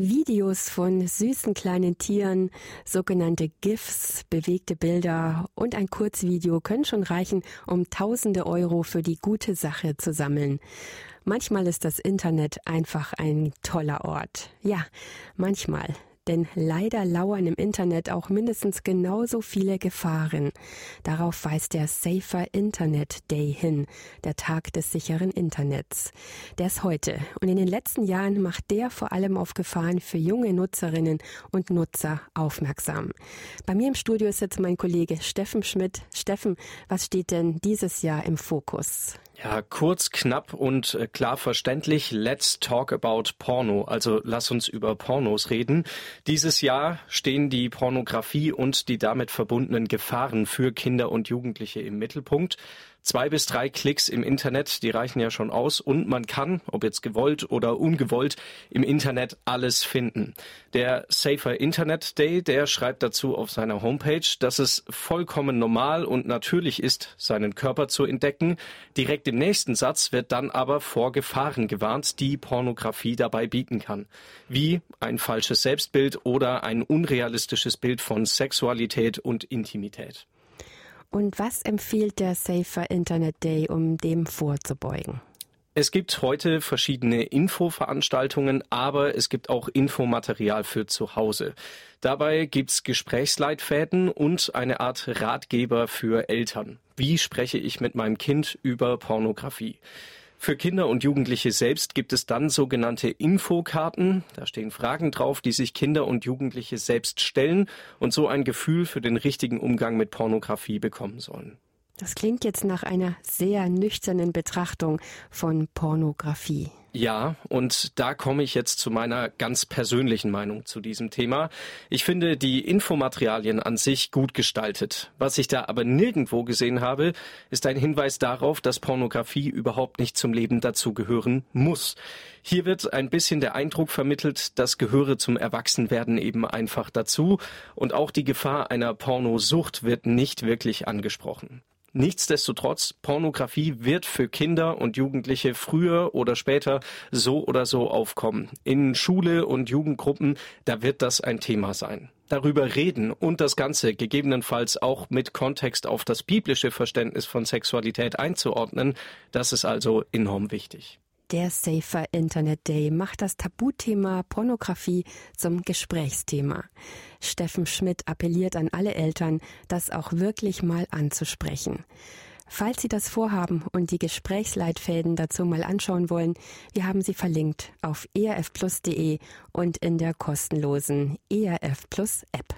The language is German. Videos von süßen kleinen Tieren, sogenannte GIFs, bewegte Bilder und ein Kurzvideo können schon reichen, um tausende Euro für die gute Sache zu sammeln. Manchmal ist das Internet einfach ein toller Ort. Ja, manchmal. Denn leider lauern im Internet auch mindestens genauso viele Gefahren. Darauf weist der Safer Internet Day hin, der Tag des sicheren Internets. Der ist heute und in den letzten Jahren macht der vor allem auf Gefahren für junge Nutzerinnen und Nutzer aufmerksam. Bei mir im Studio ist jetzt mein Kollege Steffen Schmidt. Steffen, was steht denn dieses Jahr im Fokus? Ja, kurz, knapp und klar verständlich. Let's talk about Porno. Also lass uns über Pornos reden. Dieses Jahr stehen die Pornografie und die damit verbundenen Gefahren für Kinder und Jugendliche im Mittelpunkt. 2 bis 3 Klicks im Internet, die reichen ja schon aus. Und man kann, ob jetzt gewollt oder ungewollt, im Internet alles finden. Der Safer Internet Day, der schreibt dazu auf seiner Homepage, dass es vollkommen normal und natürlich ist, seinen Körper zu entdecken. Direkt im nächsten Satz wird dann aber vor Gefahren gewarnt, die Pornografie dabei bieten kann. Wie ein falsches Selbstbild oder ein unrealistisches Bild von Sexualität und Intimität. Und was empfiehlt der Safer Internet Day, um dem vorzubeugen? Es gibt heute verschiedene Infoveranstaltungen, aber es gibt auch Infomaterial für zu Hause. Dabei gibt's Gesprächsleitfäden und eine Art Ratgeber für Eltern. Wie spreche ich mit meinem Kind über Pornografie? Für Kinder und Jugendliche selbst gibt es dann sogenannte Infokarten. Da stehen Fragen drauf, die sich Kinder und Jugendliche selbst stellen und so ein Gefühl für den richtigen Umgang mit Pornografie bekommen sollen. Das klingt jetzt nach einer sehr nüchternen Betrachtung von Pornografie. Ja, und da komme ich jetzt zu meiner ganz persönlichen Meinung zu diesem Thema. Ich finde die Infomaterialien an sich gut gestaltet. Was ich da aber nirgendwo gesehen habe, ist ein Hinweis darauf, dass Pornografie überhaupt nicht zum Leben dazugehören muss. Hier wird ein bisschen der Eindruck vermittelt, das gehöre zum Erwachsenwerden eben einfach dazu. Und auch die Gefahr einer Pornosucht wird nicht wirklich angesprochen. Nichtsdestotrotz, Pornografie wird für Kinder und Jugendliche früher oder später so oder so aufkommen. In Schule und Jugendgruppen, da wird das ein Thema sein. Darüber reden und das Ganze gegebenenfalls auch mit Kontext auf das biblische Verständnis von Sexualität einzuordnen, das ist also enorm wichtig. Der Safer Internet Day macht das Tabuthema Pornografie zum Gesprächsthema. Steffen Schmidt appelliert an alle Eltern, das auch wirklich mal anzusprechen. Falls Sie das vorhaben und die Gesprächsleitfäden dazu mal anschauen wollen, wir haben sie verlinkt auf erfplus.de und in der kostenlosen erfplus App.